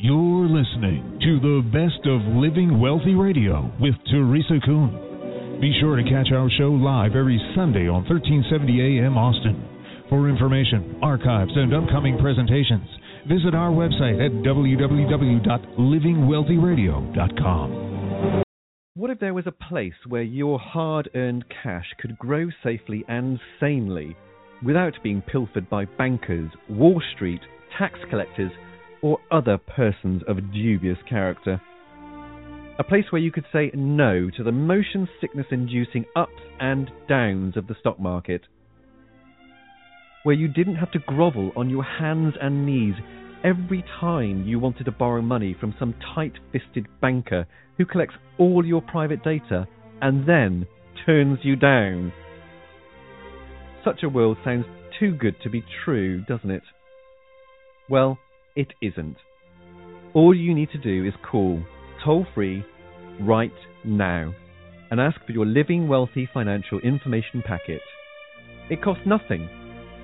You're listening to the best of Living Wealthy Radio with Teresa Kuhn. Be sure to catch our show live every Sunday on 1370 AM Austin. For information, archives, and upcoming presentations, visit our website at www.livingwealthyradio.com. What if there was a place where your hard-earned cash could grow safely and sanely without being pilfered by bankers, Wall Street, tax collectors, or other persons of dubious character? A place where you could say no to the motion sickness-inducing ups and downs of the stock market. Where you didn't have to grovel on your hands and knees every time you wanted to borrow money from some tight-fisted banker who collects all your private data and then turns you down. Such a world sounds too good to be true, doesn't it? Well, it isn't. All you need to do is call toll-free right now and ask for your Living Wealthy Financial Information Packet. It costs nothing,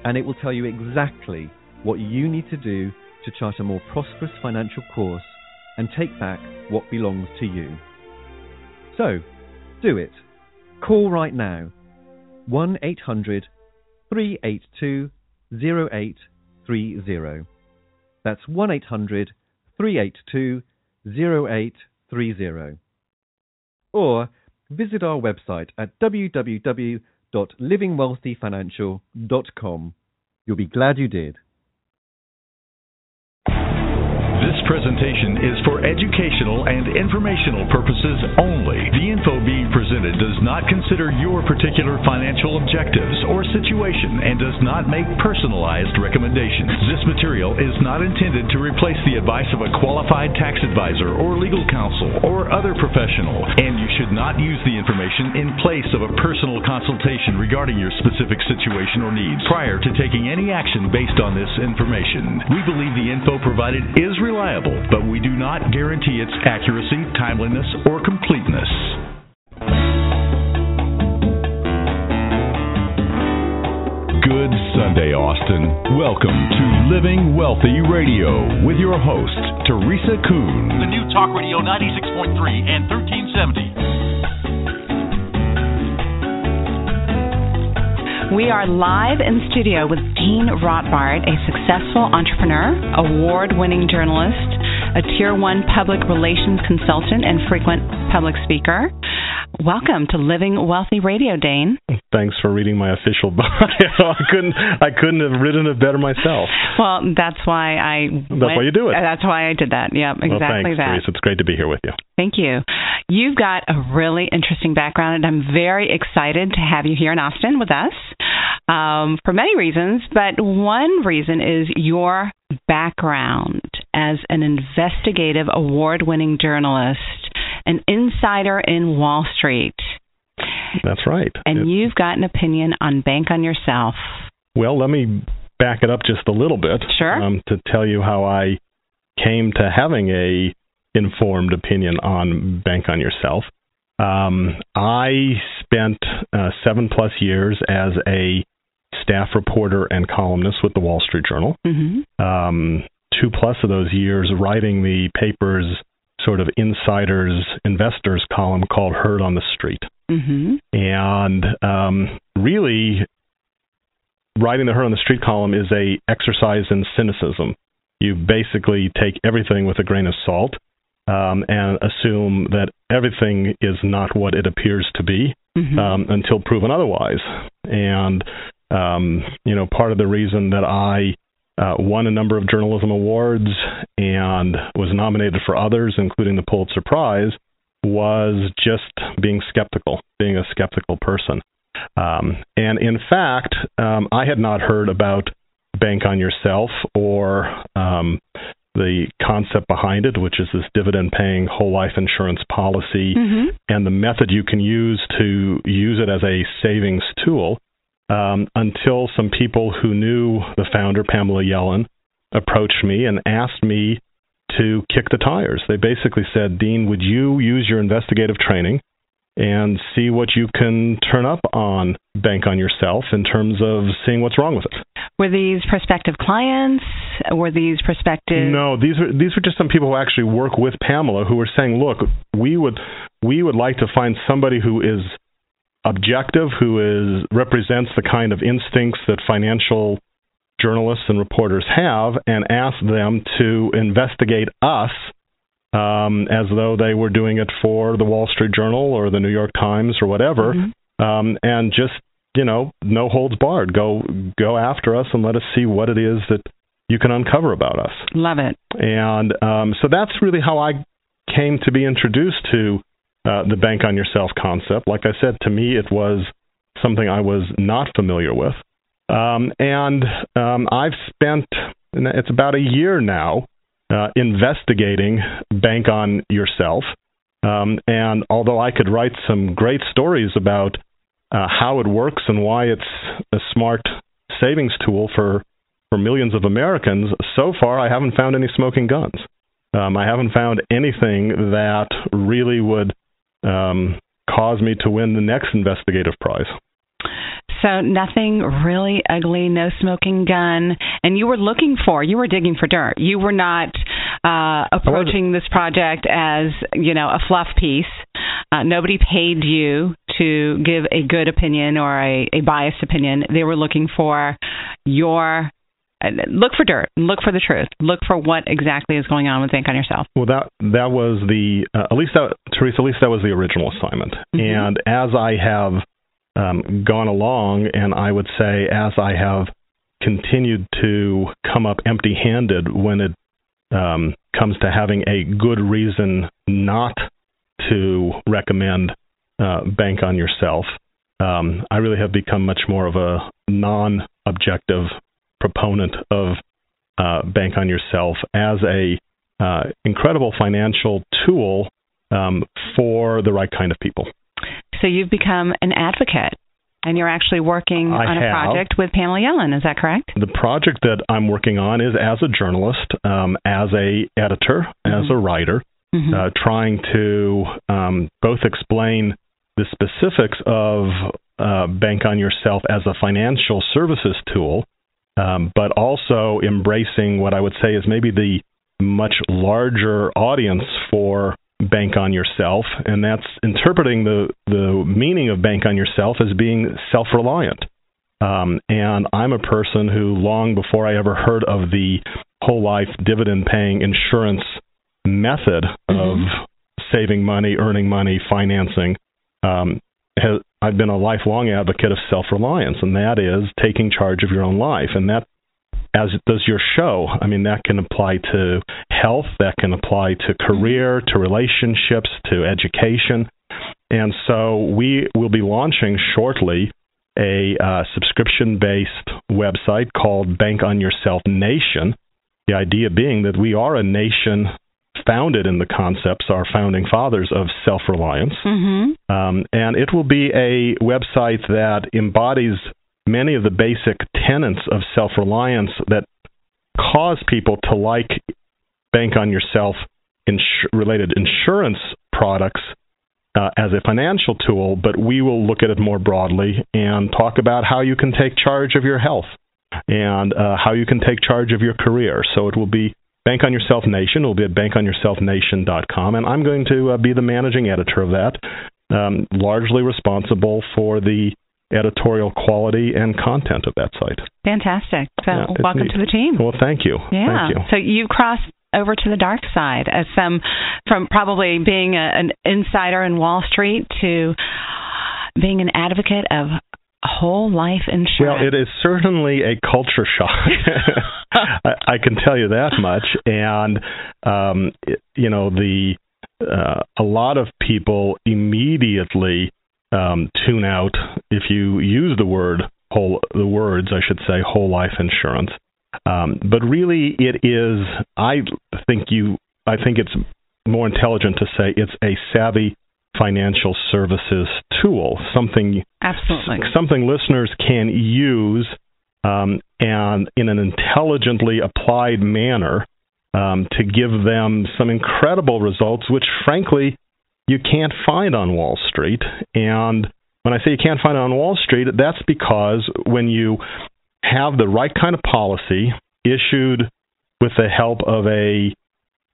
and it will tell you exactly what you need to do to chart a more prosperous financial course and take back what belongs to you. So, do it. Call right now. 1-800-382-0830. That's 1-800-382-0830. Or visit our website at www.livingwealthyfinancial.com. You'll be glad you did. This presentation is for educational and informational purposes only. The info being presented does not consider your particular financial objectives or situation and does not make personalized recommendations. This material is not intended to replace the advice of a qualified tax advisor or legal counsel or other professional, and you should not use the information in place of a personal consultation regarding your specific situation or needs prior to taking any action based on this information. We believe the info provided is reliable, but we do not guarantee its accuracy, timeliness, or completeness. Good Sunday, Austin. Welcome to Living Wealthy Radio with your host, Teresa Kuhn. The new Talk Radio 96.3 and 1370. We are live in studio with Dean Rotbart, a successful entrepreneur, award-winning journalist, a Tier 1 public relations consultant, and frequent public speaker. Welcome to Living Wealthy Radio, Dane. Thanks for reading my official bio. I couldn't have written it better myself. Well, that's why you do it. That's why I did that. Yep, exactly. Well, thanks, that. Teresa. It's great to be here with you. Thank you. You've got a really interesting background, and I'm very excited to have you here in Austin with us for many reasons. But one reason is your background as an investigative award-winning journalist, an insider in Wall Street. That's right. And you've got an opinion on Bank on Yourself. Well, let me back it up just a little bit. Sure. To tell you how I came to having an informed opinion on Bank on Yourself. I spent 7+ years as a staff reporter and columnist with the Wall Street Journal. Mm-hmm. 2+ of those years writing the paper's sort of insiders, investors column called Heard on the Street. Mm-hmm. And really, writing the Heard on the Street column is an exercise in cynicism. You basically take everything with a grain of salt and assume that everything is not what it appears to be. Mm-hmm. Until proven otherwise. And part of the reason that I won a number of journalism awards and was nominated for others, including the Pulitzer Prize, was just being skeptical, being a skeptical person. And in fact, I had not heard about Bank on Yourself or the concept behind it, which is this dividend-paying whole life insurance policy, mm-hmm. and the method you can use to use it as a savings tool, until some people who knew the founder, Pamela Yellen, approached me and asked me to kick the tires. They basically said, Dean, would you use your investigative training and see what you can turn up on Bank on Yourself in terms of seeing what's wrong with it? Were these prospective clients? Were these prospective? No, these were just some people who actually work with Pamela who were saying, look, we would like to find somebody who is objective, who is represents the kind of instincts that financial journalists and reporters have, and ask them to investigate us as though they were doing it for the Wall Street Journal or the New York Times or whatever, and just, you know, no holds barred. Go after us and let us see what it is that you can uncover about us. Love it. And so that's really how I came to be introduced to the Bank on Yourself concept. Like I said, to me, it was something I was not familiar with. I've spent, it's about a year now, investigating Bank on Yourself. And although I could write some great stories about how it works and why it's a smart savings tool for millions of Americans, so far I haven't found any smoking guns. I haven't found anything that really would cause me to win the next investigative prize. So nothing really ugly, no smoking gun. And you were digging for dirt. You were not approaching this project as, you know, a fluff piece. Nobody paid you to give a good opinion or a biased opinion. They were looking for look for dirt, look for the truth, look for what exactly is going on with Bank on Yourself. Well, that was the, Teresa, at least that was the original assignment. Mm-hmm. And as I have gone along, and I would say as I have continued to come up empty-handed when it comes to having a good reason not to recommend Bank on Yourself, I really have become much more of a non-objective proponent of Bank on Yourself as a incredible financial tool for the right kind of people. So you've become an advocate, and you're actually working on a project with Pamela Yellen. Is that correct? The project that I'm working on is as a journalist, as a editor, as a writer, trying to both explain the specifics of Bank on Yourself as a financial services tool, but also embracing what I would say is maybe the much larger audience for Bank on Yourself, and that's interpreting the meaning of Bank on Yourself as being self-reliant. And I'm a person who, long before I ever heard of the whole life dividend-paying insurance method of saving money, earning money, financing, I've been a lifelong advocate of self-reliance, and that is taking charge of your own life. And that, as does your show, I mean, that can apply to health, that can apply to career, to relationships, to education. And so we will be launching shortly a subscription-based website called Bank on Yourself Nation, the idea being that we are a nation founded in the concepts, our founding fathers, of self-reliance. And it will be a website that embodies many of the basic tenets of self-reliance that cause people to like Bank on Yourself related insurance products as a financial tool, but we will look at it more broadly and talk about how you can take charge of your health and how you can take charge of your career. So it will be Bank on Yourself Nation. It will be at bankonyourselfnation.com, and I'm going to be the managing editor of that, largely responsible for the editorial quality and content of that site. Fantastic. So yeah, welcome to the team. Well, thank you. Yeah. Thank you. So you crossed over to the dark side as from probably being an insider in Wall Street to being an advocate of whole life insurance. Well, it is certainly a culture shock. I can tell you that much. And, you know, a lot of people immediately tune out if you use the words whole life insurance. But really, it is. I think it's more intelligent to say it's a savvy financial services tool. Something listeners can use and in an intelligently applied manner to give them some incredible results, which frankly, you can't find on Wall Street. And when I say you can't find it on Wall Street, that's because when you have the right kind of policy issued with the help of a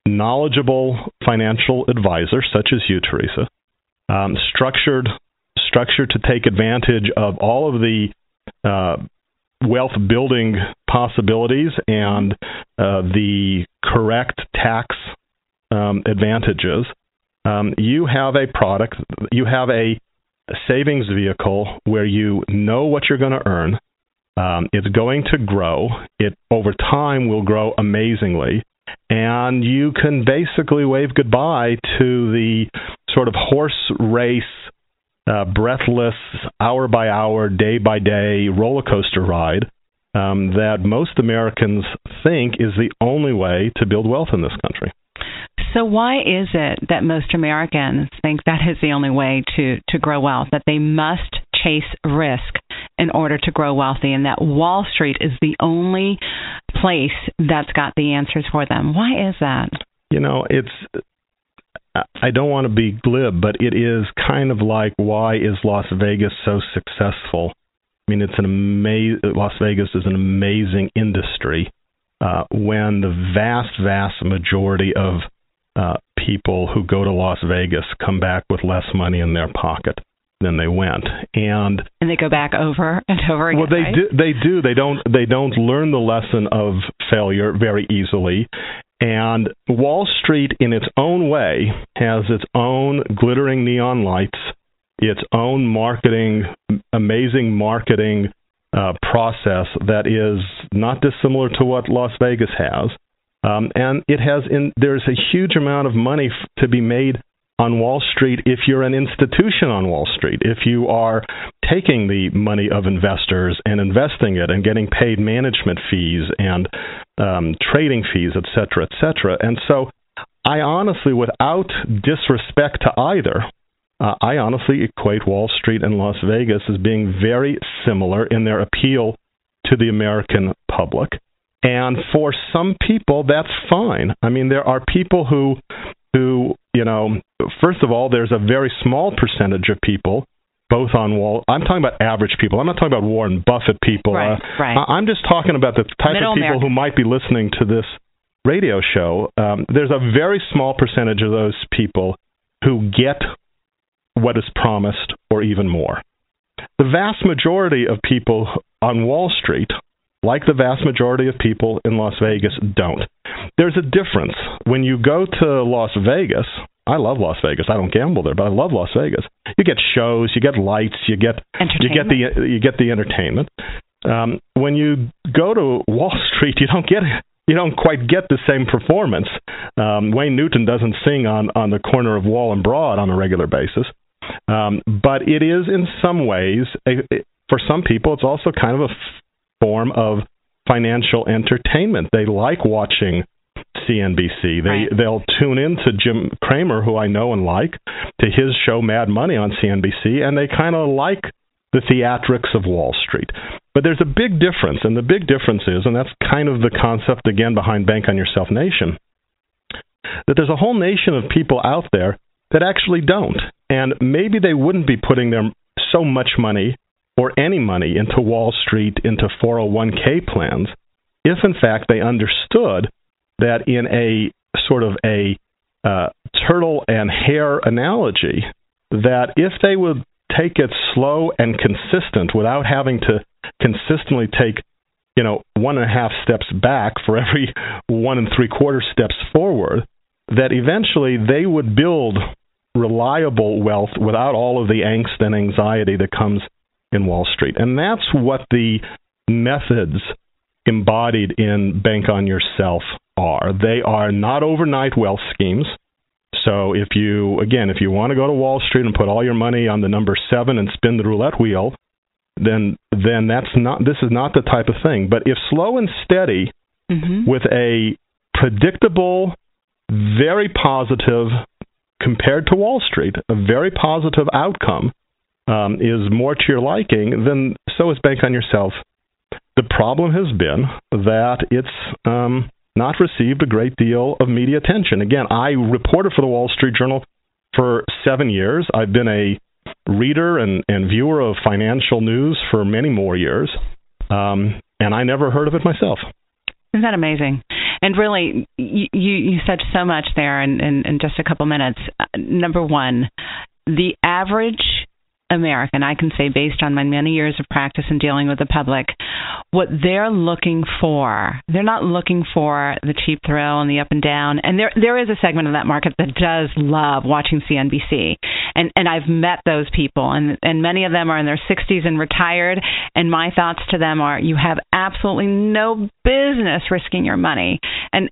knowledgeable financial advisor, such as you, Teresa, structured to take advantage of all of the wealth building possibilities and the correct tax advantages, you have a product, you have a savings vehicle where you know what you're going to earn. It's going to grow. It over time will grow amazingly. And you can basically wave goodbye to the sort of horse race, breathless, hour by hour, day by day roller coaster ride that most Americans think is the only way to build wealth in this country. So why is it that most Americans think that is the only way to grow wealth, that they must chase risk in order to grow wealthy, and that Wall Street is the only place that's got the answers for them? Why is that? You know, it's, I don't want to be glib, but it is kind of like, why is Las Vegas so successful? I mean, it's Las Vegas is an amazing industry when the vast majority of people who go to Las Vegas come back with less money in their pocket than they went, and they go back over and over again. Well, they do. They do. They don't learn the lesson of failure very easily. And Wall Street, in its own way, has its own glittering neon lights, its own marketing, amazing marketing process that is not dissimilar to what Las Vegas has. And it has there's a huge amount of money to be made on Wall Street if you're an institution on Wall Street, if you are taking the money of investors and investing it and getting paid management fees and trading fees, et cetera, et cetera. And so I honestly, without disrespect to either, I honestly equate Wall Street and Las Vegas as being very similar in their appeal to the American public. And for some people, that's fine. I mean, there are people who, you know, first of all, there's a very small percentage of people, both on Wall. I'm talking about average people. I'm not talking about Warren Buffett people. Right. I'm just talking about the type Middle of people American. Who might be listening to this radio show. There's a very small percentage of those people who get what is promised or even more. The vast majority of people on Wall Street, like the vast majority of people in Las Vegas, don't. There's a difference. When you go to Las Vegas, I love Las Vegas. I don't gamble there, but I love Las Vegas. You get shows, you get lights, you get the entertainment. When you go to Wall Street, you don't quite get the same performance. Wayne Newton doesn't sing on the corner of Wall and Broad on a regular basis, but it is in some ways for some people it's also kind of a form of financial entertainment. They like watching CNBC. They'll tune in to Jim Cramer, who I know and like, to his show Mad Money on CNBC, and they kind of like the theatrics of Wall Street. But there's a big difference, and the big difference is, and that's kind of the concept again behind Bank on Yourself Nation, that there's a whole nation of people out there that actually don't. And maybe they wouldn't be putting their so much money or any money into Wall Street, into 401k plans, if in fact they understood that in a sort of a turtle and hare analogy, that if they would take it slow and consistent without having to consistently take, you know, 1.5 steps back for every 1 3/4 steps forward, that eventually they would build reliable wealth without all of the angst and anxiety that comes in Wall Street. And that's what the methods embodied in Bank on Yourself are. They are not overnight wealth schemes. So if you want to go to Wall Street and put all your money on the number 7 and spin the roulette wheel, then this is not the type of thing. But if slow and steady, with a predictable, very positive, compared to Wall Street, a very positive outcome, is more to your liking, then so is Bank on Yourself. The problem has been that it's not received a great deal of media attention. Again, I reported for the Wall Street Journal for 7 years. I've been a reader and viewer of financial news for many more years. And I never heard of it myself. Isn't that amazing? And really, you said so much there in just a couple minutes. Number one, the average American, I can say based on my many years of practice in dealing with the public, what they're looking for, they're not looking for the cheap thrill and the up and down. And there is a segment of that market that does love watching CNBC. And I've met those people, and many of them are in their 60s and retired. And my thoughts to them are, you have absolutely no business risking your money. And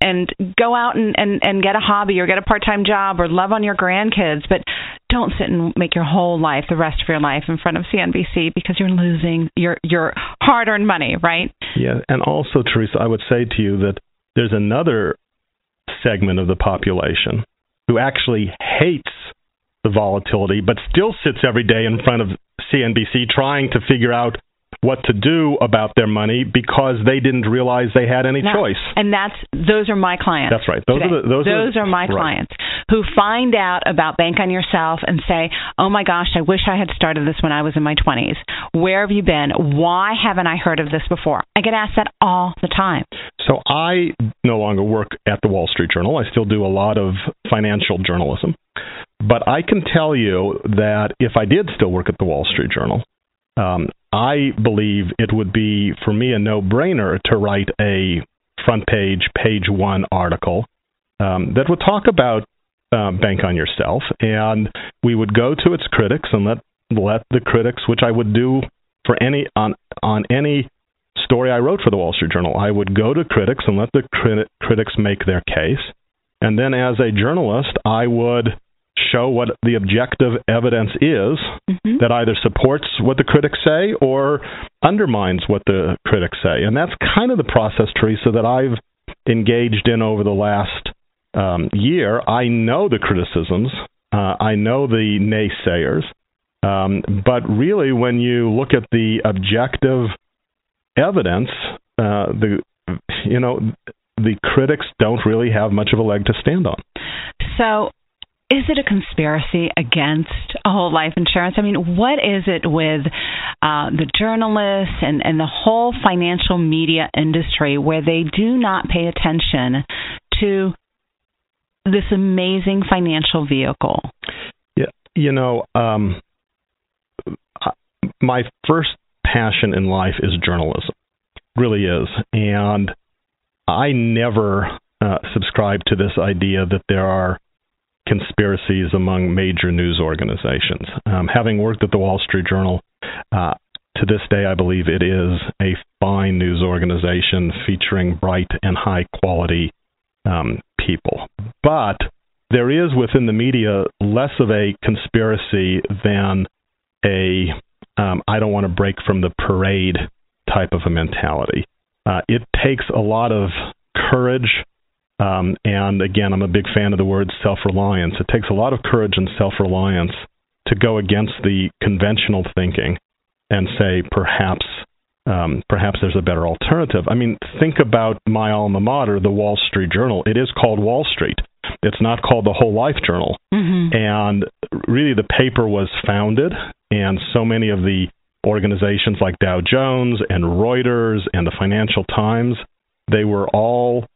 go out and get a hobby or get a part-time job or love on your grandkids. But don't sit and make your whole life, the rest of your life, in front of CNBC, because you're losing your hard-earned money, right? Yeah, and also, Teresa, I would say to you that there's another segment of the population who actually hates the volatility, but still sits every day in front of CNBC trying to figure out what to do about their money because they didn't realize they had any choice. And those are my clients. That's right. Those are my clients who find out about Bank on Yourself and say, oh my gosh, I wish I had started this when I was in my 20s. Where have you been? Why haven't I heard of this before? I get asked that all the time. So I no longer work at the Wall Street Journal. I still do a lot of financial journalism. But I can tell you that if I did still work at the Wall Street Journal, I believe it would be, for me, a no-brainer to write a front-page, page-one article that would talk about Bank on Yourself, and we would go to its critics and let the critics, which I would do for any story I wrote for the Wall Street Journal, I would go to critics and let the critics make their case, and then as a journalist, I would show what the objective evidence is that either supports what the critics say or undermines what the critics say. And that's kind of the process, Teresa, that I've engaged in over the last year. I know the criticisms. I know the naysayers. But really, when you look at the objective evidence, the critics don't really have much of a leg to stand on. So, is it a conspiracy against whole life insurance? I mean, what is it with the journalists and the whole financial media industry where they do not pay attention to this amazing financial vehicle? Yeah, my first passion in life is journalism, really is. And I never subscribe to this idea that there are conspiracies among major news organizations. Having worked at the Wall Street Journal, to this day I believe it is a fine news organization featuring bright and high-quality people. But there is within the media less of a conspiracy than a I don't want to break from the parade type of a mentality. It takes a lot of courage. And again, I'm a big fan of the word self-reliance. It takes a lot of courage and self-reliance to go against the conventional thinking and say, perhaps there's a better alternative. I mean, think about my alma mater, the Wall Street Journal. It is called Wall Street. It's not called the Whole Life Journal. Mm-hmm. And really, the paper was founded, and so many of the organizations like Dow Jones and Reuters and the Financial Times, they were all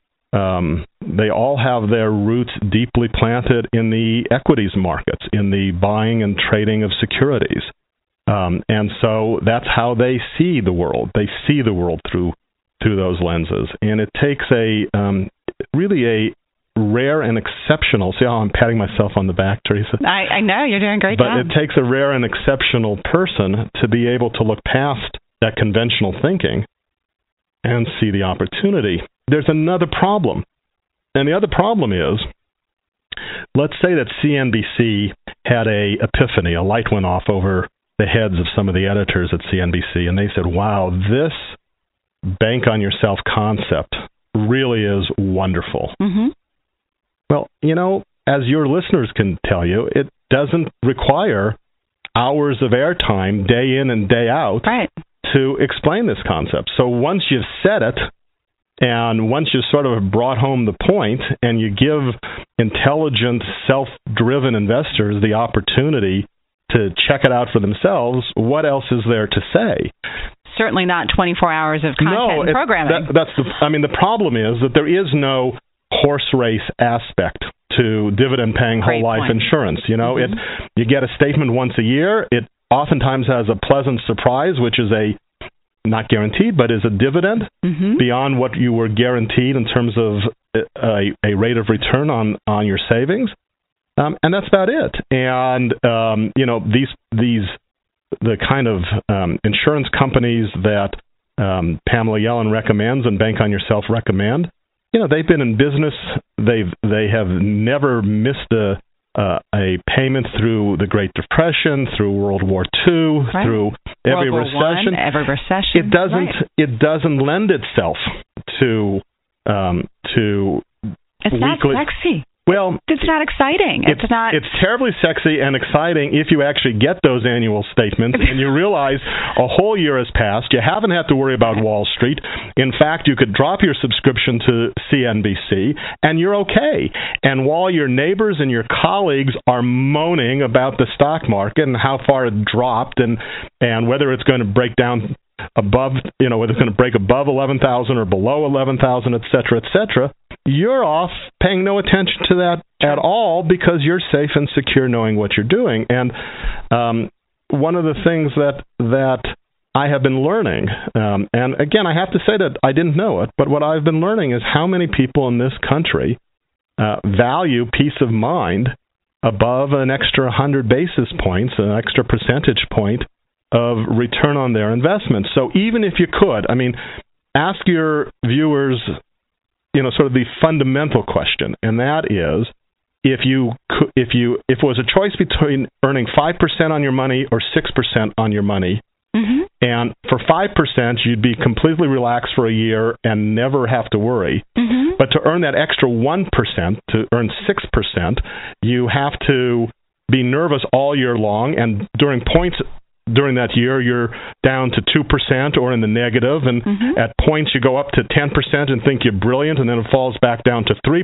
they all have their roots deeply planted in the equities markets, in the buying and trading of securities. And so that's how they see the world. They see the world through those lenses. And it takes a rare and exceptional, see how I'm patting myself on the back, Teresa? I know, you're doing a great job. But it takes a rare and exceptional person to be able to look past that conventional thinking and see the opportunity. There's another problem. And the other problem is, let's say that CNBC had a epiphany, a light went off over the heads of some of the editors at CNBC, and they said, wow, this Bank on Yourself concept really is wonderful. Mm-hmm. Well, as your listeners can tell you, it doesn't require hours of airtime day in and day out to explain this concept. So once you've said it, and once you sort of brought home the point and you give intelligent, self-driven investors the opportunity to check it out for themselves, what else is there to say? certainly not 24 hours of content and programming. The problem is that there is no horse race aspect to dividend-paying whole life insurance. You know, you get a statement once a year. It oftentimes has a pleasant surprise, which is a not guaranteed, but is a dividend beyond what you were guaranteed in terms of a rate of return on your savings, and that's about it. And the kind of insurance companies that Pamela Yellen recommends and Bank on Yourself recommend, they've been in business. They have never missed a payment through the Great Depression, through World War II, through every recession. It doesn't lend itself to it's weekly. Not sexy. Well, it's not exciting. It's not. It's terribly sexy and exciting if you actually get those annual statements and you realize a whole year has passed. You haven't had to worry about Wall Street. In fact, you could drop your subscription to CNBC and you're okay. And while your neighbors and your colleagues are moaning about the stock market and how far it dropped and whether it's going to break down above, whether it's going to break above 11,000 or below 11,000, et cetera, you're off paying no attention to that at all because you're safe and secure knowing what you're doing. And one of the things that I have been learning, and again, I have to say that I didn't know it, but what I've been learning is how many people in this country value peace of mind above an extra 100 basis points, an extra percentage point of return on their investment. So even if you could, ask your viewers, sort of the fundamental question, and that is, if it was a choice between earning 5% on your money or 6% on your money, and for 5% you'd be completely relaxed for a year and never have to worry, but to earn that extra 1%, to earn 6%, you have to be nervous all year long, and during that year, you're down to 2% or in the negative, and at points you go up to 10% and think you're brilliant, and then it falls back down to 3%.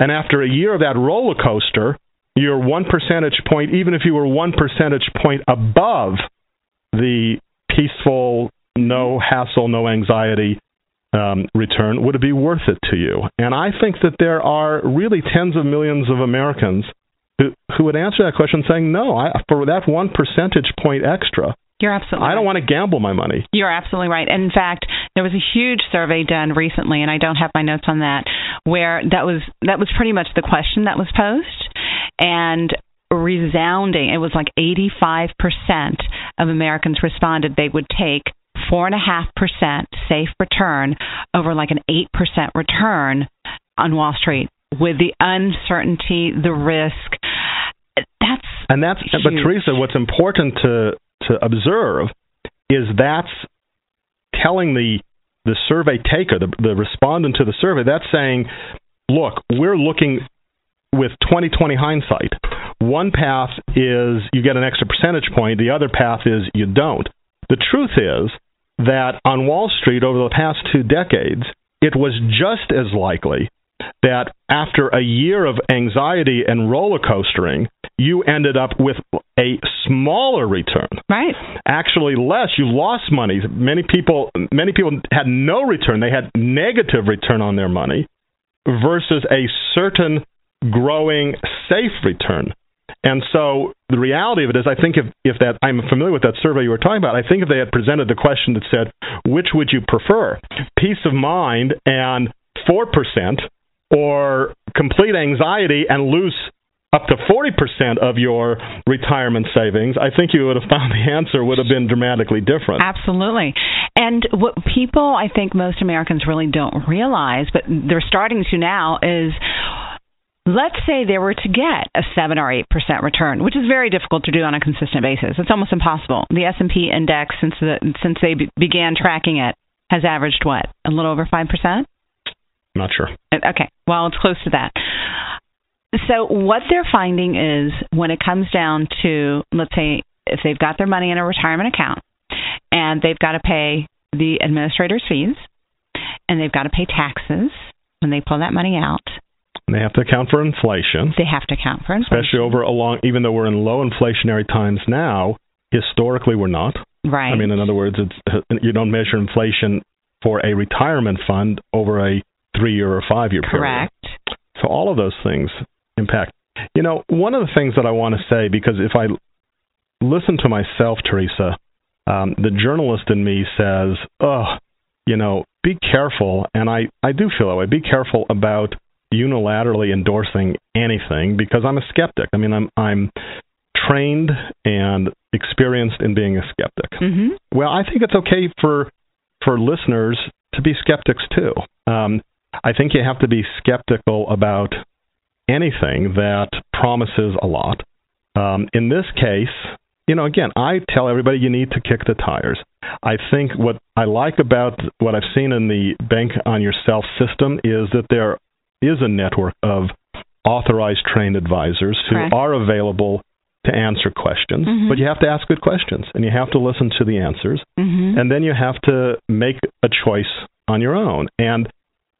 And after a year of that roller coaster, you're 1 percentage point, even if you were 1 percentage point above the peaceful, no hassle, no anxiety return, would it be worth it to you? And I think that there are really tens of millions of Americans who would answer that question saying, no, for that 1 percentage point extra, you're absolutely I don't want to gamble my money. You're absolutely right. In fact, there was a huge survey done recently, and I don't have my notes on that, where that was pretty much the question that was posed. And resounding, it was like 85% of Americans responded they would take 4.5% safe return over like an 8% return on Wall Street. With the uncertainty, the risk, that's huge. But Teresa, what's important to observe is that's telling the survey taker, the respondent to the survey, that's saying, look, we're looking with 20/20 hindsight. One path is you get an extra percentage point. The other path is you don't. The truth is that on Wall Street over the past 2 decades, it was just as likely that after a year of anxiety and roller coastering, you ended up with a smaller return. Right. Actually less. You lost money. Many people had no return. They had negative return on their money versus a certain growing safe return. And so the reality of it is, I think if that, I'm familiar with that survey you were talking about, I think if they had presented the question that said, which would you prefer? Peace of mind and 4%, or complete anxiety and lose up to 40% of your retirement savings, I think you would have found the answer would have been dramatically different. Absolutely. And what people, I think most Americans really don't realize, but they're starting to now, is let's say they were to get a 7 or 8% return, which is very difficult to do on a consistent basis. It's almost impossible. The S&P index, since they began tracking it, has averaged, what, a little over 5%? Not sure. Okay. Well, it's close to that. So what they're finding is when it comes down to, let's say, if they've got their money in a retirement account and they've got to pay the administrator's fees and they've got to pay taxes when they pull that money out. And they have to account for inflation. Especially even though we're in low inflationary times now, historically we're not. Right. I mean, in other words, it's you don't measure inflation for a retirement fund over a 3-year or 5-year period. Correct. So all of those things impact. You know, one of the things that I want to say, because if I listen to myself, Teresa, the journalist in me says, be careful. And I do feel that way. Be careful about unilaterally endorsing anything, because I'm a skeptic. I mean, I'm trained and experienced in being a skeptic. Mm-hmm. Well, I think it's okay for listeners to be skeptics too. I think you have to be skeptical about anything that promises a lot. In this case, again, I tell everybody you need to kick the tires. I think what I like about what I've seen in the Bank on Yourself system is that there is a network of authorized trained advisors who Correct. Are available to answer questions, mm-hmm. but you have to ask good questions, and you have to listen to the answers, mm-hmm. and then you have to make a choice on your own. And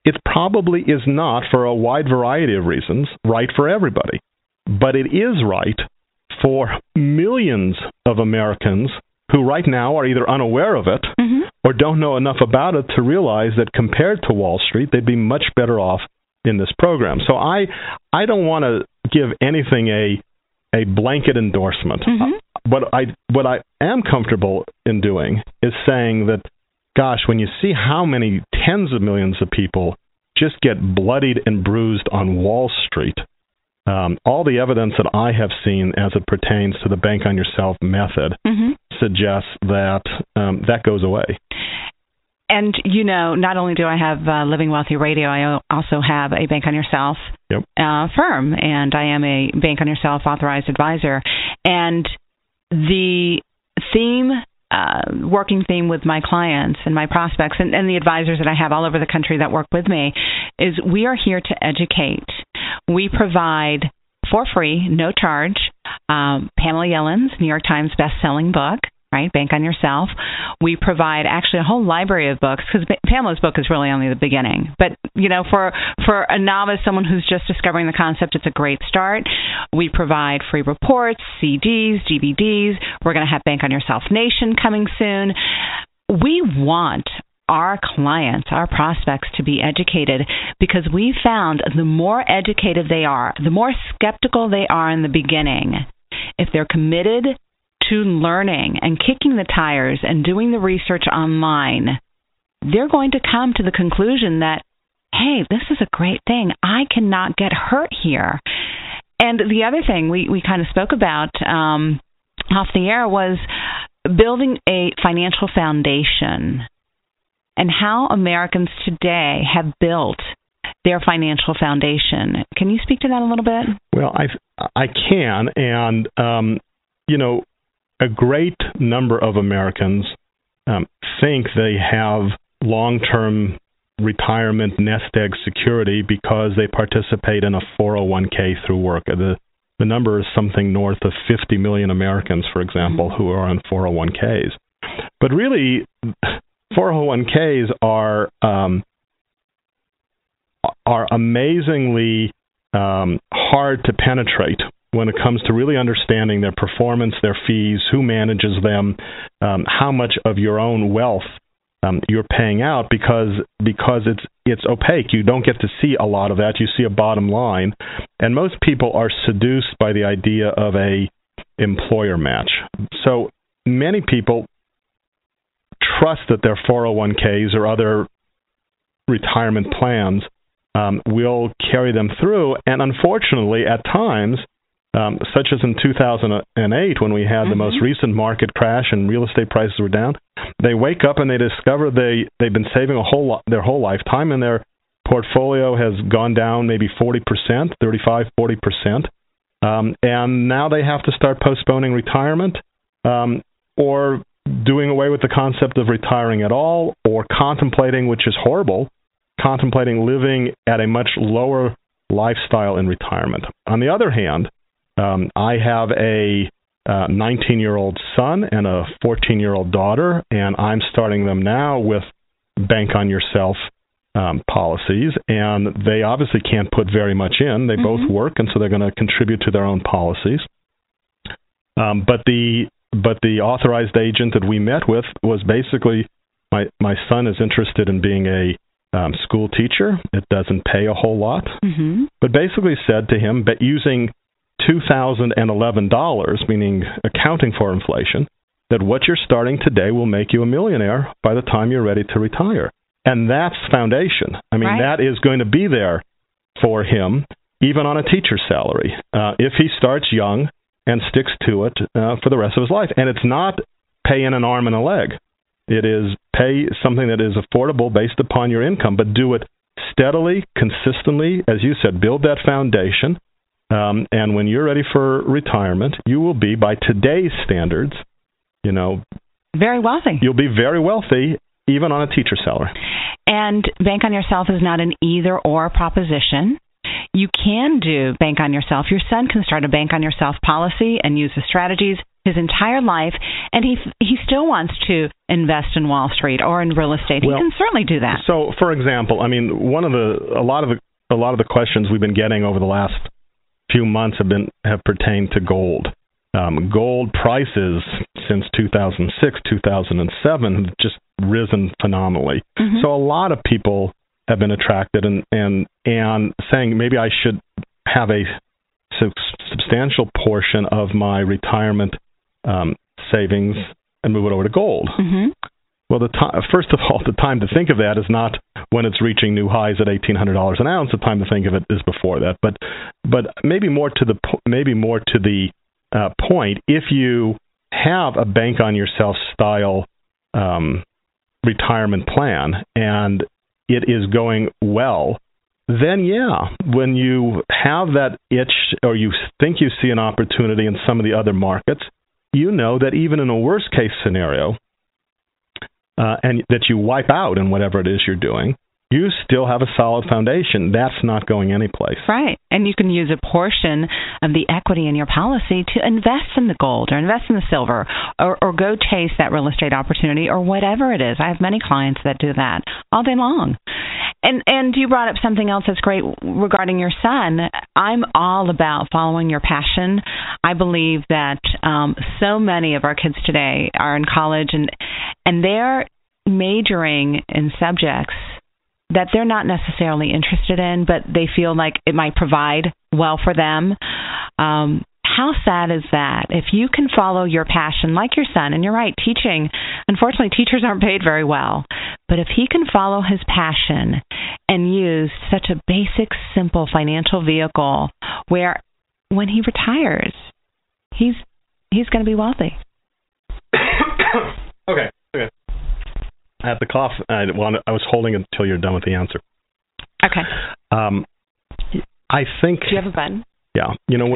it probably is not, for a wide variety of reasons, right for everybody, but it is right for millions of Americans who right now are either unaware of it mm-hmm. or don't know enough about it to realize that compared to Wall Street, they'd be much better off in this program. So I don't want to give anything a blanket endorsement. Mm-hmm. What I am comfortable in doing is saying that, gosh, when you see how many tens of millions of people just get bloodied and bruised on Wall Street, all the evidence that I have seen as it pertains to the Bank on Yourself method mm-hmm. suggests that that goes away. And, not only do I have Living Wealthy Radio, I also have a Bank on Yourself yep. Firm, and I am a Bank on Yourself authorized advisor. And the working theme with my clients and my prospects and the advisors that I have all over the country that work with me is we are here to educate. We provide for free, no charge, Pamela Yellen's New York Times best-selling book. Right, Bank on Yourself. We provide actually a whole library of books, because Pamela's book is really only the beginning. But, for a novice, someone who's just discovering the concept, it's a great start. We provide free reports, CDs, DVDs. We're going to have Bank on Yourself Nation coming soon. We want our clients, our prospects, to be educated, because we found the more educated they are, the more skeptical they are in the beginning, if they're committed to learning and kicking the tires and doing the research online, they're going to come to the conclusion that, hey, this is a great thing. I cannot get hurt here. And the other thing we kind of spoke about off the air was building a financial foundation, and how Americans today have built their financial foundation. Can you speak to that a little bit? Well, I can. And, a great number of Americans think they have long-term retirement nest egg security because they participate in a 401k through work. The number is something north of 50 million Americans, for example, mm-hmm. who are on 401ks. But really, 401ks are amazingly hard to penetrate when it comes to really understanding their performance, their fees, who manages them, how much of your own wealth you're paying out, because it's opaque. You don't get to see a lot of that. You see a bottom line. And most people are seduced by the idea of a employer match. So many people trust that their 401ks or other retirement plans will carry them through. And unfortunately, at times, such as in 2008, when we had mm-hmm. the most recent market crash and real estate prices were down, they wake up and they discover they've been saving their whole lifetime, and their portfolio has gone down maybe 40%, 35-40%. And now they have to start postponing retirement or doing away with the concept of retiring at all, or contemplating, which is horrible, contemplating living at a much lower lifestyle in retirement. On the other hand, I have a 19-year-old son and a 14-year-old daughter, and I'm starting them now with Bank on Yourself policies, and they obviously can't put very much in. They mm-hmm. both work, and so they're going to contribute to their own policies. But the But the authorized agent that we met with was basically, my son is interested in being a school teacher. It doesn't pay a whole lot. Mm-hmm. But basically said to him, but using $2,011, meaning accounting for inflation, that what you're starting today will make you a millionaire by the time you're ready to retire. And that's foundation. I mean, That is going to be there for him, even on a teacher's salary, if he starts young and sticks to it for the rest of his life. And it's not pay in an arm and a leg. It is pay something that is affordable based upon your income, but do it steadily, consistently. As you said, build that foundation. And when you're ready for retirement, you will be, by today's standards, very wealthy. You'll be very wealthy, even on a teacher's salary. And Bank on Yourself is not an either-or proposition. You can do Bank on Yourself. Your son can start a Bank on Yourself policy and use the strategies his entire life, and he still wants to invest in Wall Street or in real estate. Well, he can certainly do that. So, for example, I mean, a lot of the questions we've been getting over the last few months have pertained to gold. Gold prices since 2006, 2007 have just risen phenomenally. Mm-hmm. So a lot of people have been attracted and saying maybe I should have a substantial portion of my retirement savings and move it over to gold. Mm-hmm. Well, first of all, the time to think of that is not when it's reaching new highs at $1,800 an ounce. The time to think of it is before that. But maybe more to the point, if you have a Bank on Yourself style retirement plan and it is going well, then yeah, when you have that itch or you think you see an opportunity in some of the other markets, you know that even in a worst case scenario, and that you wipe out in whatever it is you're doing, you still have a solid foundation. That's not going anyplace. Right. And you can use a portion of the equity in your policy to invest in the gold or invest in the silver or go chase that real estate opportunity or whatever it is. I have many clients that do that all day long. And you brought up something else that's great regarding your son. I'm all about following your passion. I believe that so many of our kids today are in college and they're majoring in subjects that they're not necessarily interested in, but they feel like it might provide well for them. How sad is that? If you can follow your passion, like your son, and you're right, teaching, unfortunately, teachers aren't paid very well. But if he can follow his passion and use such a basic, simple financial vehicle where when he retires, he's going to be wealthy. Okay. I have the cough. I was holding it until you're done with the answer. Okay. I think... Do you have a button? Yeah.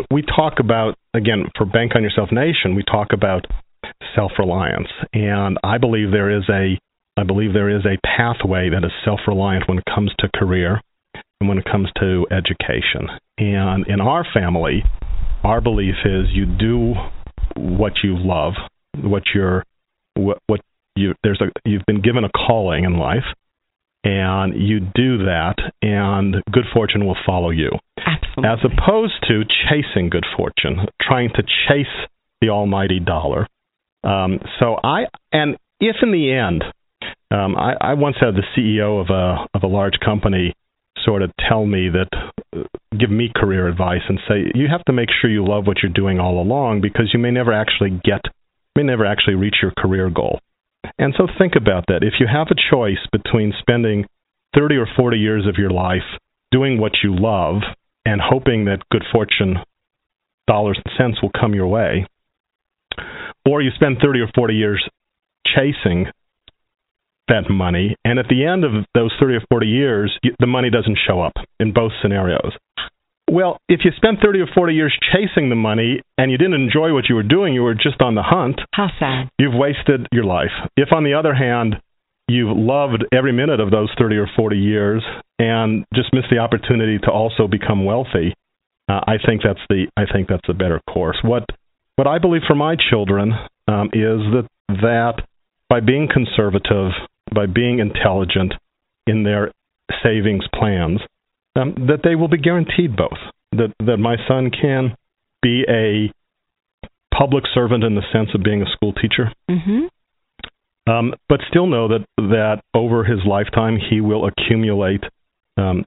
We talk about, again, for Bank on Yourself Nation, we talk about self-reliance. And I believe there is a pathway that is self-reliant when it comes to career and when it comes to education. And in our family, our belief is you do what you love, you've been given a calling in life, and you do that, and good fortune will follow you. Absolutely. As opposed to chasing good fortune, trying to chase the almighty dollar. So if in the end, I once had the CEO of a large company sort of tell me give me career advice and say, you have to make sure you love what you're doing all along because you may never actually reach your career goal. And so think about that. If you have a choice between spending 30 or 40 years of your life doing what you love and hoping that good fortune, dollars and cents will come your way, or you spend 30 or 40 years chasing that money, and at the end of those 30 or 40 years, the money doesn't show up in both scenarios. Well, if you spent 30 or 40 years chasing the money and you didn't enjoy what you were doing, you were just on the hunt. How sad. You've wasted your life. If, on the other hand, you've loved every minute of those 30 or 40 years and just missed the opportunity to also become wealthy, I think that's the better course. What I believe for my children is that by being conservative, by being intelligent in their savings plans, that they will be guaranteed both. That my son can be a public servant in the sense of being a school teacher, but still know that over his lifetime he will accumulate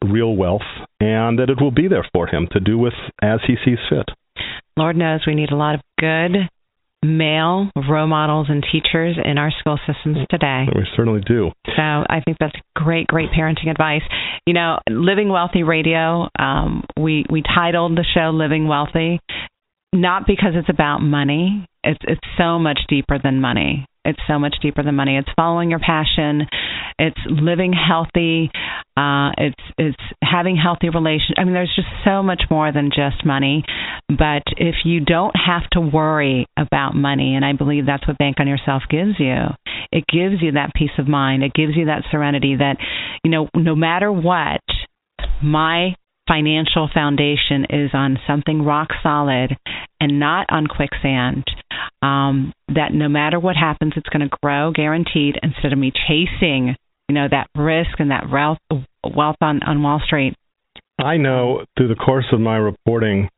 real wealth, and that it will be there for him to do with as he sees fit. Lord knows we need a lot of good male role models and teachers in our school systems today. We certainly do. So I think that's great, great parenting advice. You know, Living Wealthy Radio, we titled the show Living Wealthy, not because it's about money. It's so much deeper than money. It's so much deeper than money. It's following your passion. It's living healthy. It's having healthy relations. I mean, there's just so much more than just money. But if you don't have to worry about money, and I believe that's what Bank on Yourself gives you, it gives you that peace of mind. It gives you that serenity that, you know, no matter what, my financial foundation is on something rock solid and not on quicksand. That no matter what happens, it's going to grow guaranteed, instead of me chasing, you know, that risk and that wealth on Wall Street. I know through the course of my reporting,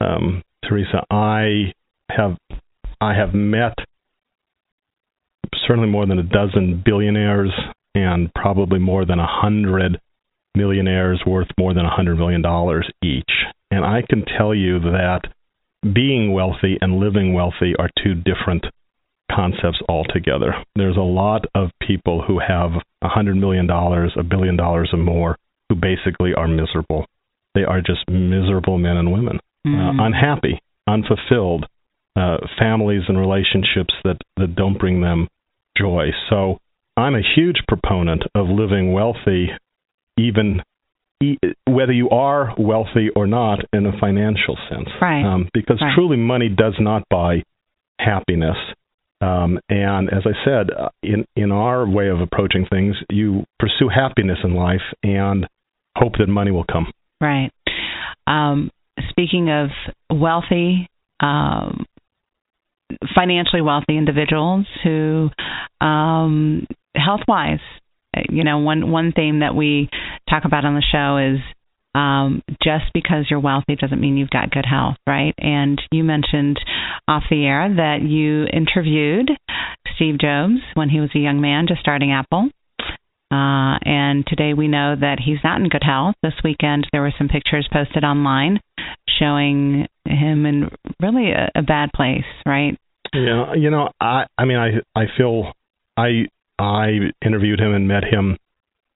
Teresa, I have met certainly more than a dozen billionaires and probably more than 100 millionaires worth more than $100 million each. And I can tell you that being wealthy and living wealthy are two different concepts altogether. There's a lot of people who have $100 million, $1 billion or more, who basically are miserable. They are just miserable men and women, unhappy, unfulfilled, families and relationships that don't bring them joy. So I'm a huge proponent of living wealthy, even whether you are wealthy or not in a financial sense. Right. Because truly money does not buy happiness. And as I said, in our way of approaching things, you pursue happiness in life and hope that money will come. Right. Speaking of wealthy, financially wealthy individuals who, health-wise, you know, one theme that we talk about on the show is just because you're wealthy doesn't mean you've got good health, right? And you mentioned off the air that you interviewed Steve Jobs when he was a young man just starting Apple. And today we know that he's not in good health. This weekend there were some pictures posted online showing him in really a bad place, right? Yeah, you know, I interviewed him and met him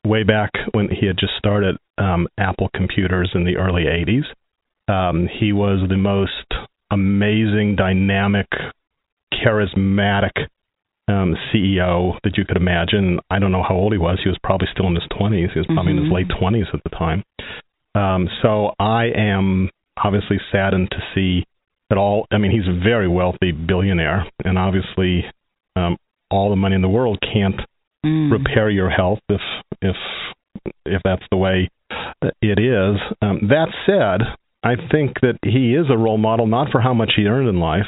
way back when he had just started Apple computers in the early 80s. He was the most amazing, dynamic, charismatic CEO that you could imagine. I don't know how old he was. He was probably still in his 20s. He was probably in his late 20s at the time. So I am obviously saddened to see that all, I mean, he's a very wealthy billionaire, and obviously all the money in the world can't repair your health if that's the way it is. That said, I think that he is a role model, not for how much he earned in life,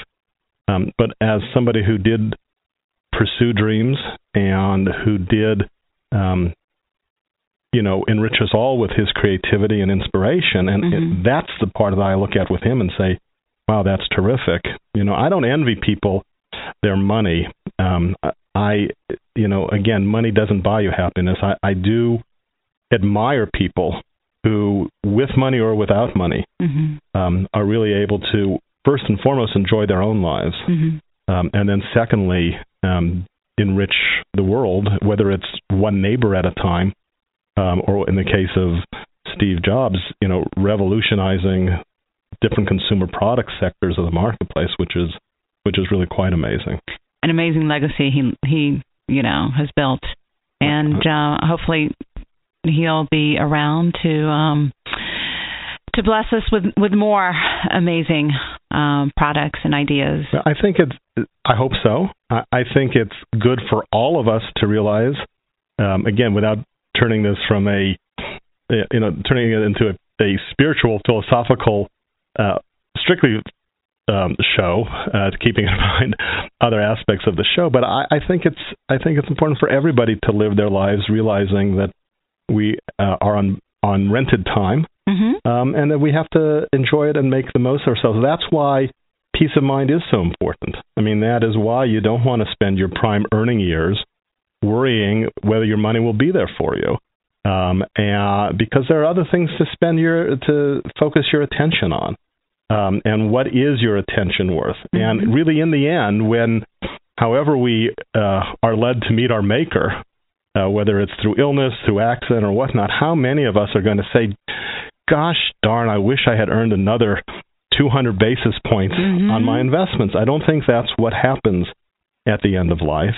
but as somebody who did pursue dreams and who did, enrich us all with his creativity and inspiration. And that's the part that I look at with him and say, wow, that's terrific. You know, I don't envy people their money. Again, money doesn't buy you happiness. I do admire people who, with money or without money, are really able to, first and foremost, enjoy their own lives. And then secondly, enrich the world, whether it's one neighbor at a time, or in the case of Steve Jobs, you know, revolutionizing different consumer product sectors of the marketplace, which is really quite amazing. An amazing legacy he has built, and hopefully he'll be around to bless us with more amazing products and ideas. I think I hope so. I think it's good for all of us to realize, again, without turning this from turning it into a spiritual, philosophical, strictly show, keeping in mind other aspects of the show, but I think it's important for everybody to live their lives realizing that we are on rented time, and that we have to enjoy it and make the most of ourselves. That's why peace of mind is so important. I mean, that is why you don't want to spend your prime earning years worrying whether your money will be there for you, because there are other things to focus your attention on. And what is your attention worth? Mm-hmm. And really, in the end, however we are led to meet our maker, whether it's through illness, through accident, or whatnot, how many of us are going to say, gosh darn, I wish I had earned another 200 basis points mm-hmm. on my investments? I don't think that's what happens at the end of life.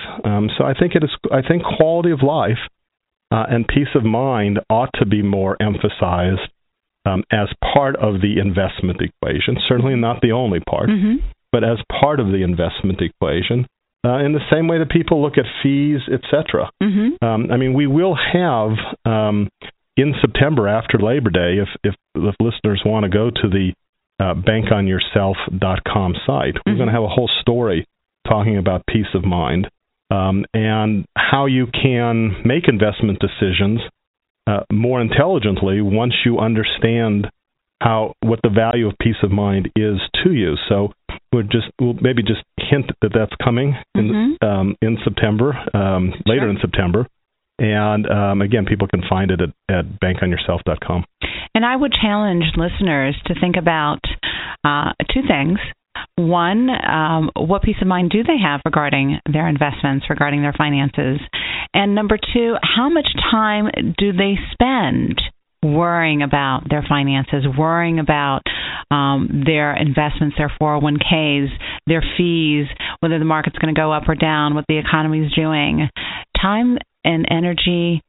So I think I think quality of life and peace of mind ought to be more emphasized as part of the investment equation, certainly not the only part, mm-hmm. but as part of the investment equation, in the same way that people look at fees, et cetera. Mm-hmm. I mean, we will have, in September after Labor Day, if listeners want to go to the bankonyourself.com site, we're mm-hmm. going to have a whole story talking about peace of mind and how you can make investment decisions more intelligently once you understand what the value of peace of mind is to you. So we'll maybe just hint that that's coming in September, later in September. And again, people can find it at bankonyourself.com. And I would challenge listeners to think about two things. One, what peace of mind do they have regarding their investments, regarding their finances? And number two, how much time do they spend worrying about their finances, worrying about their investments, their 401ks, their fees, whether the market's going to go up or down, what the economy's doing? Time and energy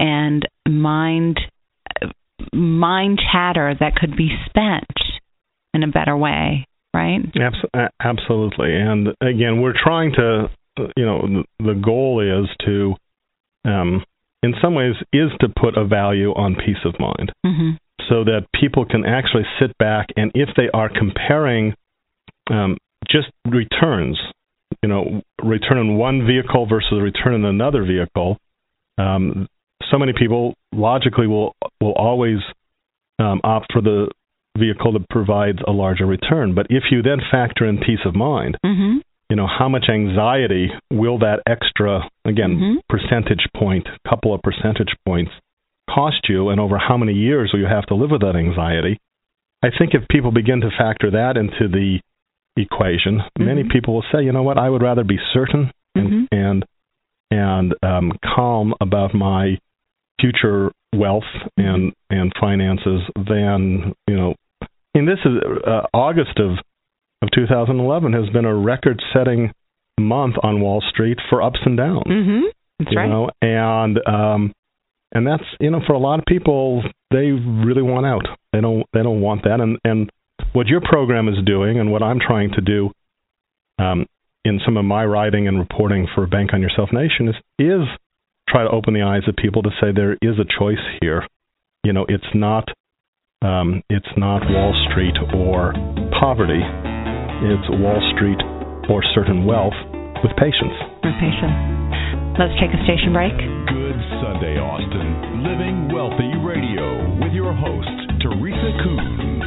and mind chatter that could be spent in a better way, right? Absolutely. And again, we're trying to, the goal is to, in some ways, is to put a value on peace of mind mm-hmm. so that people can actually sit back and if they are comparing just returns, return in one vehicle versus return in another vehicle, so many people logically will always opt for the vehicle that provides a larger return. But if you then factor in peace of mind, mm-hmm. How much anxiety will that extra, again, mm-hmm. Couple of percentage points cost you, and over how many years will you have to live with that anxiety? I think if people begin to factor that into the equation, mm-hmm. many people will say, you know what, I would rather be certain mm-hmm. and calm about my future wealth mm-hmm. and finances than, And this is August of 2011 has been a record-setting month on Wall Street for ups and downs. Mm-hmm. That's right. And that's, for a lot of people, they really want out. They don't want that. And what your program is doing and what I'm trying to do in some of my writing and reporting for Bank on Yourself Nation is try to open the eyes of people to say there is a choice here. It's not Wall Street or poverty. It's Wall Street or certain wealth with patience. With patience. Let's take a station break. Good Sunday, Austin. Living Wealthy Radio with your host, Teresa Kuhn.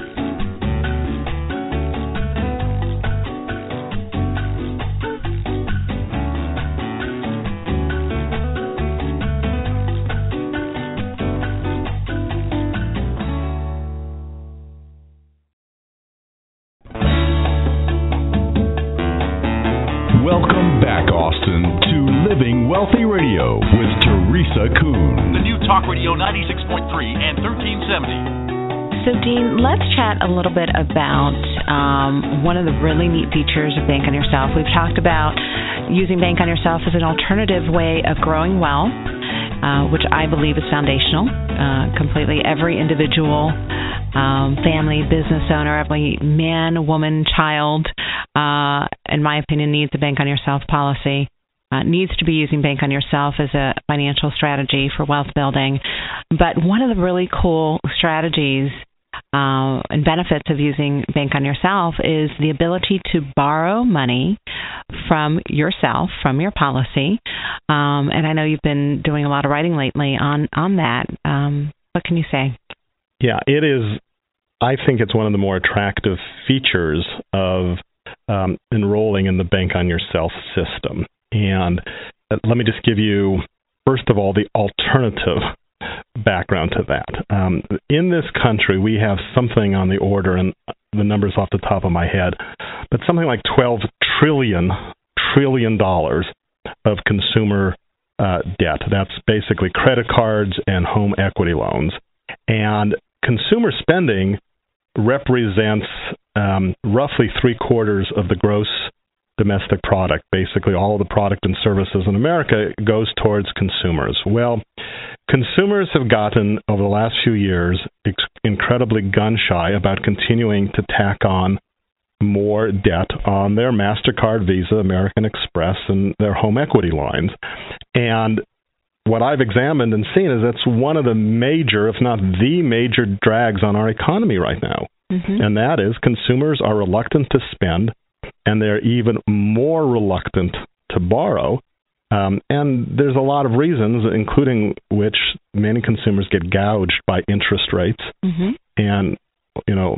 Wealthy Radio with Teresa Kuhn. The new Talk Radio 96.3 and 1370. So, Dean, let's chat a little bit about one of the really neat features of Bank on Yourself. We've talked about using Bank on Yourself as an alternative way of growing wealth, which I believe is foundational. Completely every individual, family, business owner, every man, woman, child, in my opinion, needs a Bank on Yourself policy. Needs to be using Bank on Yourself as a financial strategy for wealth building. But one of the really cool strategies and benefits of using Bank on Yourself is the ability to borrow money from yourself, from your policy. And I know you've been doing a lot of writing lately on that. What can you say? Yeah, I think it's one of the more attractive features of enrolling in the Bank on Yourself system. And let me just give you, first of all, the alternative background to that. In this country, we have something on the order, and the number's off the top of my head, but something like $12 trillion of consumer debt. That's basically credit cards and home equity loans. And consumer spending represents roughly 3/4 of the gross domestic product. Basically, all of the product and services in America goes towards consumers. Well, consumers have gotten, over the last few years, incredibly gun-shy about continuing to tack on more debt on their MasterCard, Visa, American Express, and their home equity lines. And what I've examined and seen is that's one of the major, if not the major, drags on our economy right now. Mm-hmm. And that is consumers are reluctant to spend, and they're even more reluctant to borrow. And there's a lot of reasons, including which many consumers get gouged by interest rates. Mm-hmm. And, you know,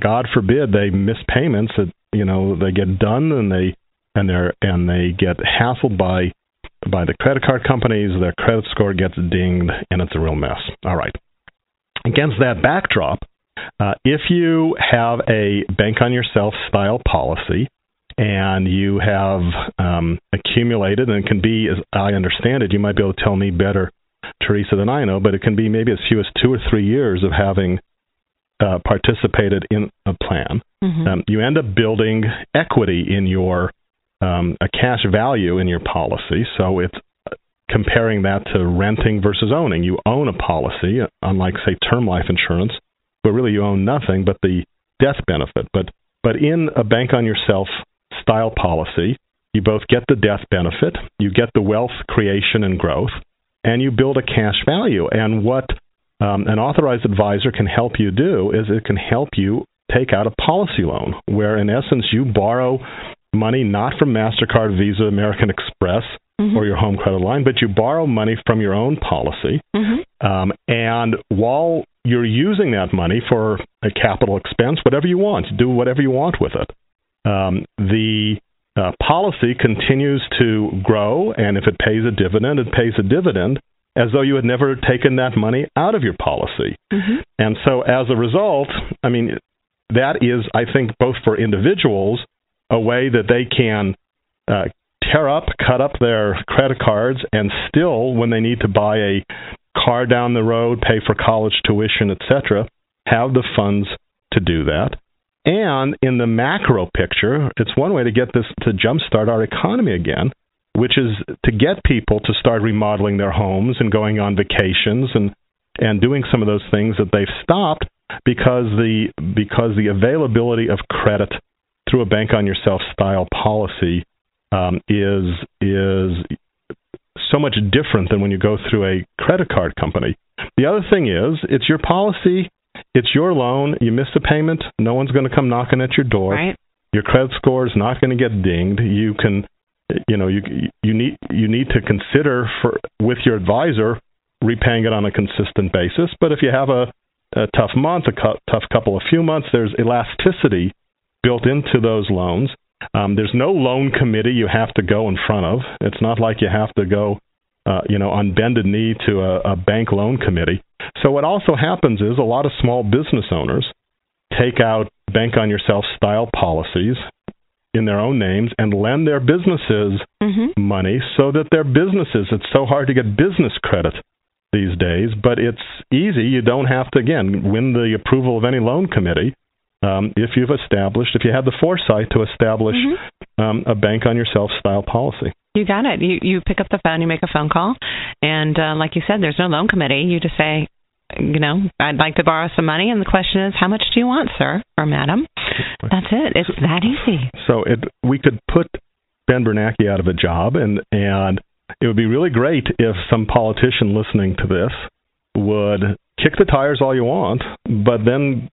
God forbid they miss payments, that, you know, they get done and they get hassled by the credit card companies, their credit score gets dinged, and it's a real mess. All right. Against that backdrop, if you have a Bank on Yourself style policy and you have accumulated, and it can be, as I understand it, you might be able to tell me better, Teresa, than I know, but it can be maybe as few as 2 or 3 years of having participated in a plan, mm-hmm. You end up building equity in your a cash value in your policy. So it's comparing that to renting versus owning. You own a policy, unlike, say, term life insurance, but really you own nothing but the death benefit. But in a Bank on Yourself style policy, you both get the death benefit, you get the wealth creation and growth, and you build a cash value. And what an authorized advisor can help you do is it can help you take out a policy loan, where in essence you borrow money not from MasterCard, Visa, American Express, mm-hmm. or your home credit line, but you borrow money from your own policy. Mm-hmm. And while you're using that money for a capital expense, whatever you want, do whatever you want with it. The policy continues to grow, and if it pays a dividend, it pays a dividend, as though you had never taken that money out of your policy. Mm-hmm. And so as a result, I mean, that is, I think, both for individuals, a way that they can cut up their credit cards, and still, when they need to buy a car down the road, pay for college tuition, etc., have the funds to do that. And in the macro picture, it's one way to get this to jumpstart our economy again, which is to get people to start remodeling their homes and going on vacations and doing some of those things that they've stopped because the availability of credit through a Bank on Yourself style policy is so much different than when you go through a credit card company. The other thing is, it's your policy, it's your loan. You miss a payment, no one's going to come knocking at your door. Right. Your credit score is not going to get dinged. You can, you know, you need to consider with your advisor repaying it on a consistent basis. But if you have a tough month, tough couple of few months, there's elasticity built into those loans. There's no loan committee you have to go in front of. It's not like you have to go, on bended knee to a bank loan committee. So what also happens is a lot of small business owners take out Bank on Yourself style policies in their own names and lend their businesses mm-hmm. money, so that their businesses, it's so hard to get business credit these days, but it's easy. You don't have to, again, win the approval of any loan committee. If you had the foresight to establish mm-hmm. A Bank on Yourself style policy. You got it. You pick up the phone, you make a phone call, and like you said, there's no loan committee. You just say, you know, I'd like to borrow some money, and the question is, how much do you want, sir or madam? That's it. It's that easy. So we could put Ben Bernanke out of a job, and it would be really great if some politician listening to this would kick the tires all you want, but then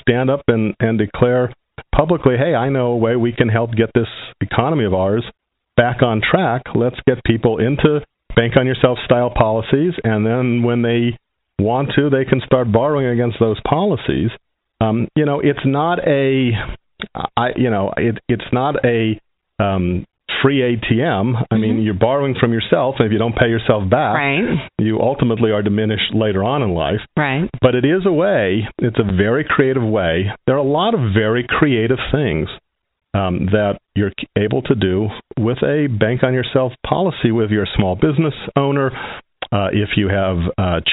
stand up and declare publicly, hey, I know a way we can help get this economy of ours back on track. Let's get people into Bank on Yourself style policies, and then when they want to, they can start borrowing against those policies. It's not a It's not a free ATM. I mean, you're borrowing from yourself, and if you don't pay yourself back, you ultimately are diminished later on in life. Right. But it is a way. It's a very creative way. There are a lot of very creative things that you're able to do with a Bank on Yourself policy, whether you're a small business owner, if you have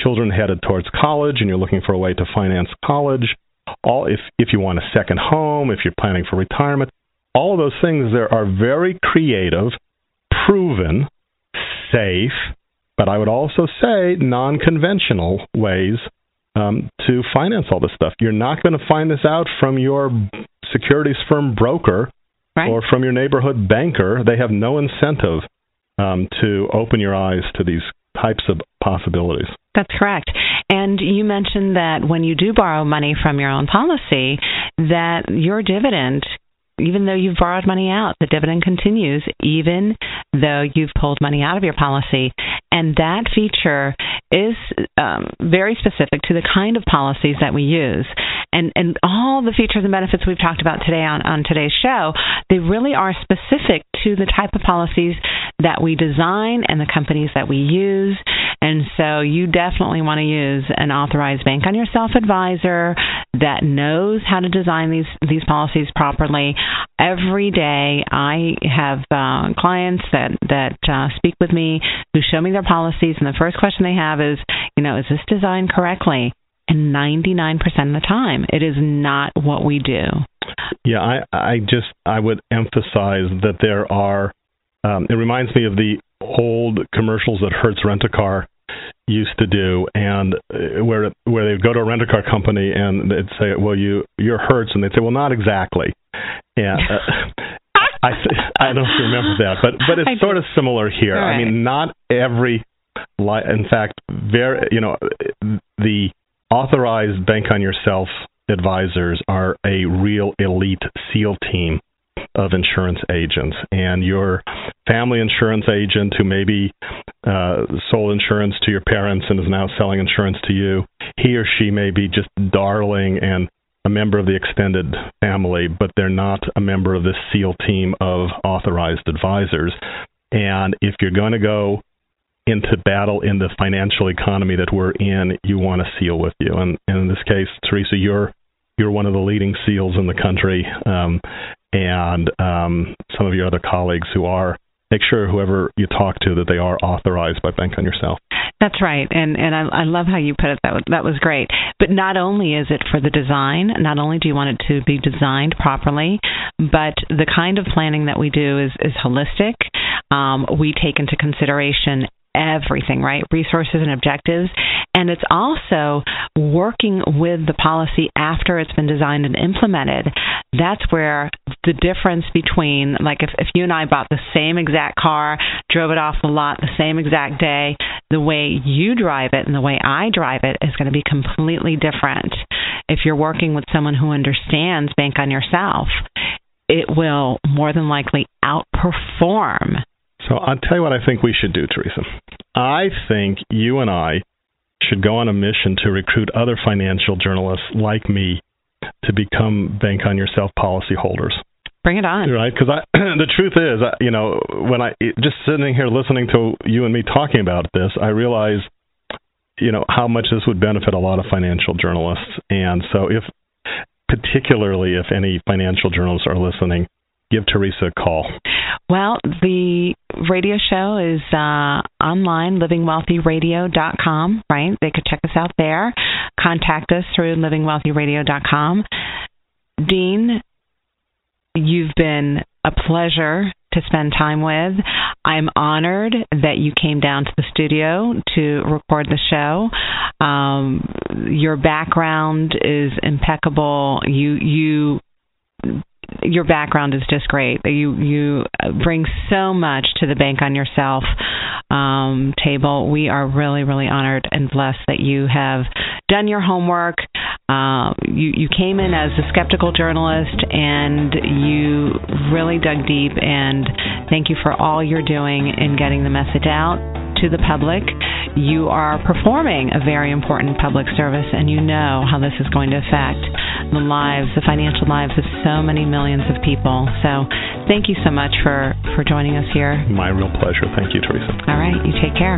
children headed towards college and you're looking for a way to finance college, if you want a second home, if you're planning for retirement. All of those things there are very creative, proven, safe, but I would also say non-conventional ways to finance all this stuff. You're not going to find this out from your securities firm broker or from your neighborhood banker. They have no incentive to open your eyes to these types of possibilities. That's correct. And you mentioned that when you do borrow money from your own policy, that your dividend, even though you've borrowed money out, the dividend continues, even though you've pulled money out of your policy. And that feature is very specific to the kind of policies that we use. And all the features and benefits we've talked about today on today's show, they really are specific to the type of policies that we design and the companies that we use. And so you definitely want to use an authorized Bank on Yourself advisor that knows how to design these policies properly. Every day I have clients that speak with me who show me their policies, and the first question they have is, is this designed correctly? And 99% of the time, it is not what we do. Yeah, I would emphasize that there are, it reminds me of the old commercials that Hertz Rent-A-Car used to do, and where they'd go to a rent-a-car company and they'd say, well, you're Hertz, and they'd say, well, not exactly. And I don't remember that, but it's sort of similar here. Right. I mean, not every, in fact, the authorized Bank on Yourself advisors are a real elite SEAL team of insurance agents, and your family insurance agent who maybe sold insurance to your parents and is now selling insurance to you, he or she may be just darling and a member of the extended family, but they're not a member of the SEAL team of authorized advisors. And if you're going to go into battle in the financial economy that we're in, you want a SEAL with you. And in this case, Teresa, you're one of the leading SEALs in the country, and some of your other colleagues who are. Make sure whoever you talk to that they are authorized by Bank on Yourself. That's right. And I love how you put it. That was great. But not only is it for the design, not only do you want it to be designed properly, but the kind of planning that we do is holistic. We take into consideration everything, right? Resources and objectives. And it's also working with the policy after it's been designed and implemented. That's where the difference between, like if you and I bought the same exact car, drove it off the lot the same exact day, the way you drive it and the way I drive it is going to be completely different. If you're working with someone who understands Bank on Yourself, it will more than likely outperform. So I'll tell you what I think we should do, Teresa. I think you and I should go on a mission to recruit other financial journalists like me to become Bank on Yourself policyholders. Bring it on. Right? Because the truth is, when I just sitting here listening to you and me talking about this, I realize, how much this would benefit a lot of financial journalists. And so particularly if any financial journalists are listening, give Teresa a call. Well, the radio show is online, livingwealthyradio.com, right? They could check us out there. Contact us through livingwealthyradio.com. Dean, you've been a pleasure to spend time with. I'm honored that you came down to the studio to record the show. Your background is impeccable. Your background is just great. You bring so much to the Bank on Yourself table. We are really, really honored and blessed that you have done your homework. You came in as a skeptical journalist, and you really dug deep. And thank you for all you're doing in getting the message out to the public. You are performing a very important public service, and you know how this is going to affect the lives, the financial lives of so many millions of people. So thank you so much for joining us here. My real pleasure. Thank you, Teresa. All right. You take care.